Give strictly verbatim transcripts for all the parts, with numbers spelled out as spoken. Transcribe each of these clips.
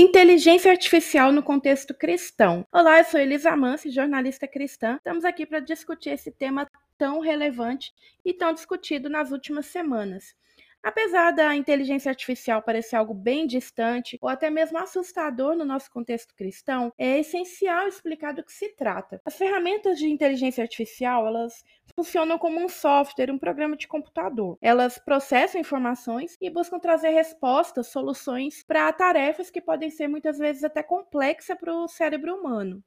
Inteligência Artificial no Contexto Cristão. Olá, eu sou Elisa Mansi, jornalista cristã. Estamos aqui para discutir esse tema tão relevante e tão discutido nas últimas semanas. Apesar da inteligência artificial parecer algo bem distante ou até mesmo assustador no nosso contexto cristão, é essencial explicar do que se trata. As ferramentas de inteligência artificial, elas funcionam como um software, um programa de computador. Elas processam informações e buscam trazer respostas, soluções para tarefas que podem ser muitas vezes até complexas para o cérebro humano.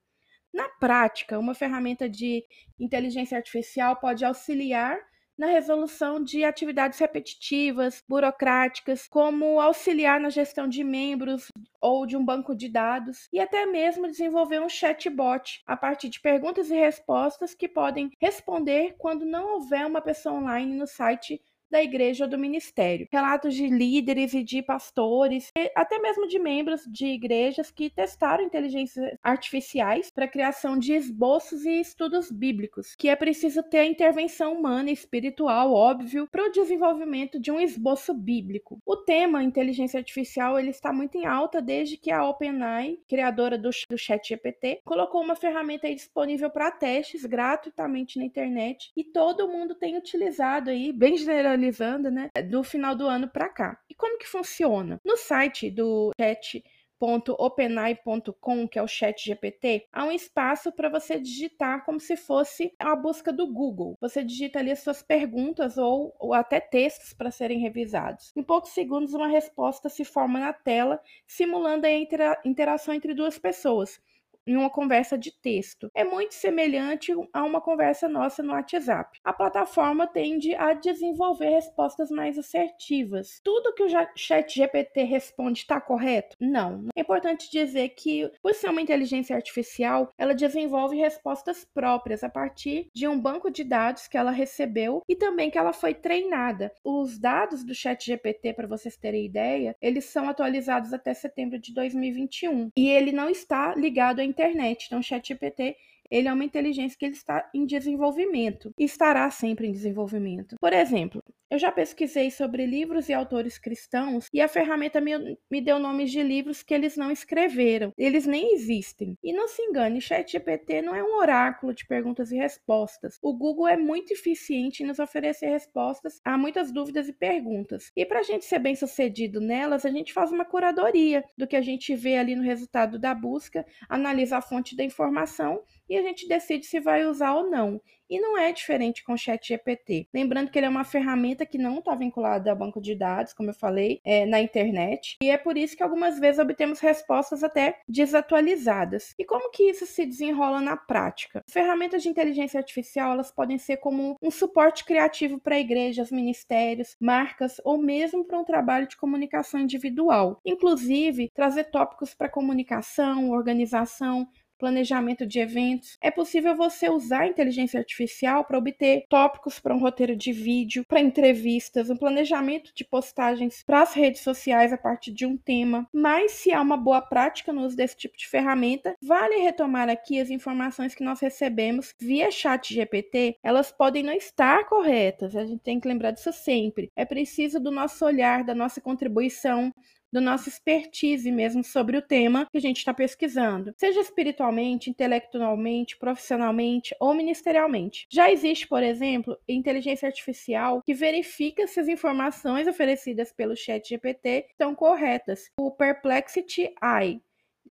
Na prática, uma ferramenta de inteligência artificial pode auxiliar na resolução de atividades repetitivas, burocráticas, como auxiliar na gestão de membros ou de um banco de dados, e até mesmo desenvolver um chatbot a partir de perguntas e respostas que podem responder quando não houver uma pessoa online no site da igreja ou do ministério. Relatos de líderes e de pastores, e até mesmo de membros de igrejas que testaram inteligências artificiais para a criação de esboços e estudos bíblicos, que é preciso ter a intervenção humana e espiritual, óbvio, para o desenvolvimento de um esboço bíblico. O tema inteligência artificial ele está muito em alta desde que a OpenAI, criadora do, do ChatGPT, colocou uma ferramenta aí disponível para testes gratuitamente na internet e todo mundo tem utilizado aí, bem generalizado, Né, do final do ano para cá. E como que funciona? No site do chat ponto openai ponto com, que é o ChatGPT, há um espaço para você digitar como se fosse a busca do Google. Você digita ali as suas perguntas ou, ou até textos para serem revisados. Em poucos segundos, uma resposta se forma na tela, simulando a intera- interação entre duas pessoas em uma conversa de texto. É muito semelhante a uma conversa nossa no WhatsApp. A plataforma tende a desenvolver respostas mais assertivas. Tudo que o ChatGPT responde está correto? Não. É importante dizer que, por ser uma inteligência artificial, ela desenvolve respostas próprias a partir de um banco de dados que ela recebeu e também que ela foi treinada. Os dados do ChatGPT, para vocês terem ideia, eles são atualizados até setembro de dois mil e vinte e um e ele não está ligado a internet. Então, o ChatGPT ele é uma inteligência que ele está em desenvolvimento e estará sempre em desenvolvimento. Por exemplo, eu já pesquisei sobre livros e autores cristãos e a ferramenta me, me deu nomes de livros que eles não escreveram. Eles nem existem. E não se engane, o ChatGPT não é um oráculo de perguntas e respostas. O Google é muito eficiente em nos oferecer respostas a muitas dúvidas e perguntas. E para a gente ser bem sucedido nelas, a gente faz uma curadoria do que a gente vê ali no resultado da busca, analisa a fonte da informação e a gente decide se vai usar ou não. E não é diferente com o ChatGPT. Lembrando que ele é uma ferramenta que não está vinculada a banco de dados, como eu falei, é, na internet. E é por isso que algumas vezes obtemos respostas até desatualizadas. E como que isso se desenrola na prática? Ferramentas de inteligência artificial elas podem ser como um suporte criativo para igrejas, ministérios, marcas ou mesmo para um trabalho de comunicação individual. Inclusive, trazer tópicos para comunicação, organização, planejamento de eventos. É possível você usar a inteligência artificial para obter tópicos para um roteiro de vídeo, para entrevistas, um planejamento de postagens para as redes sociais a partir de um tema. Mas se há uma boa prática no uso desse tipo de ferramenta, vale retomar aqui as informações que nós recebemos via ChatGPT. Elas podem não estar corretas, a gente tem que lembrar disso sempre. É preciso do nosso olhar, da nossa contribuição, do nosso expertise mesmo sobre o tema que a gente está pesquisando, seja espiritualmente, intelectualmente, profissionalmente ou ministerialmente. Já existe, por exemplo, inteligência artificial que verifica se as informações oferecidas pelo ChatGPT estão corretas, o Perplexity A I.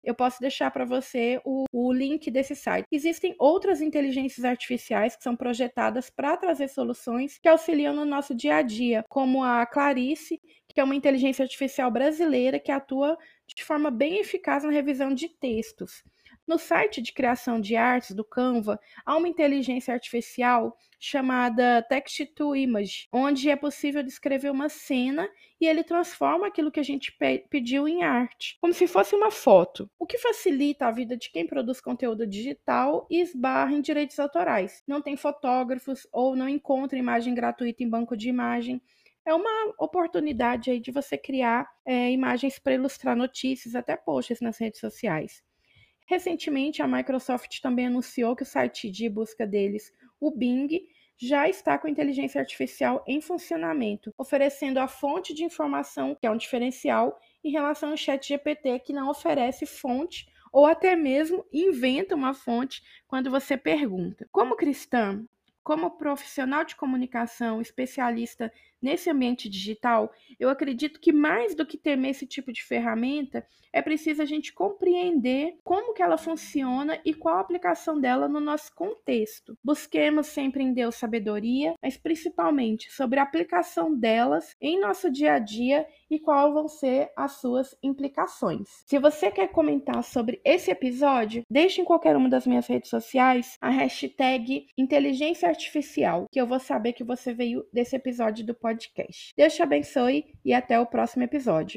Eu posso deixar para você o, o link desse site. Existem outras inteligências artificiais que são projetadas para trazer soluções que auxiliam no nosso dia a dia, como a Clarice, que é uma inteligência artificial brasileira que atua de forma bem eficaz na revisão de textos. No site de criação de artes do Canva, há uma inteligência artificial chamada Text to Image, onde é possível descrever uma cena e ele transforma aquilo que a gente pe- pediu em arte, como se fosse uma foto, o que facilita a vida de quem produz conteúdo digital e esbarra em direitos autorais. Não tem fotógrafos ou não encontra imagem gratuita em banco de imagem. É uma oportunidade aí de você criar é, imagens para ilustrar notícias, até posts nas redes sociais. Recentemente, a Microsoft também anunciou que o site de busca deles, o Bing, já está com inteligência artificial em funcionamento, oferecendo a fonte de informação, que é um diferencial, em relação ao chat G P T, que não oferece fonte ou até mesmo inventa uma fonte quando você pergunta. Como cristã, como profissional de comunicação, especialista nesse ambiente digital, eu acredito que mais do que temer esse tipo de ferramenta, é preciso a gente compreender como que ela funciona e qual a aplicação dela no nosso contexto. Busquemos sempre em Deus sabedoria, mas principalmente sobre a aplicação delas em nosso dia a dia e quais vão ser as suas implicações. Se você quer comentar sobre esse episódio, deixe em qualquer uma das minhas redes sociais a hashtag inteligência artificial, que eu vou saber que você veio desse episódio do podcast. Deus te abençoe e até o próximo episódio.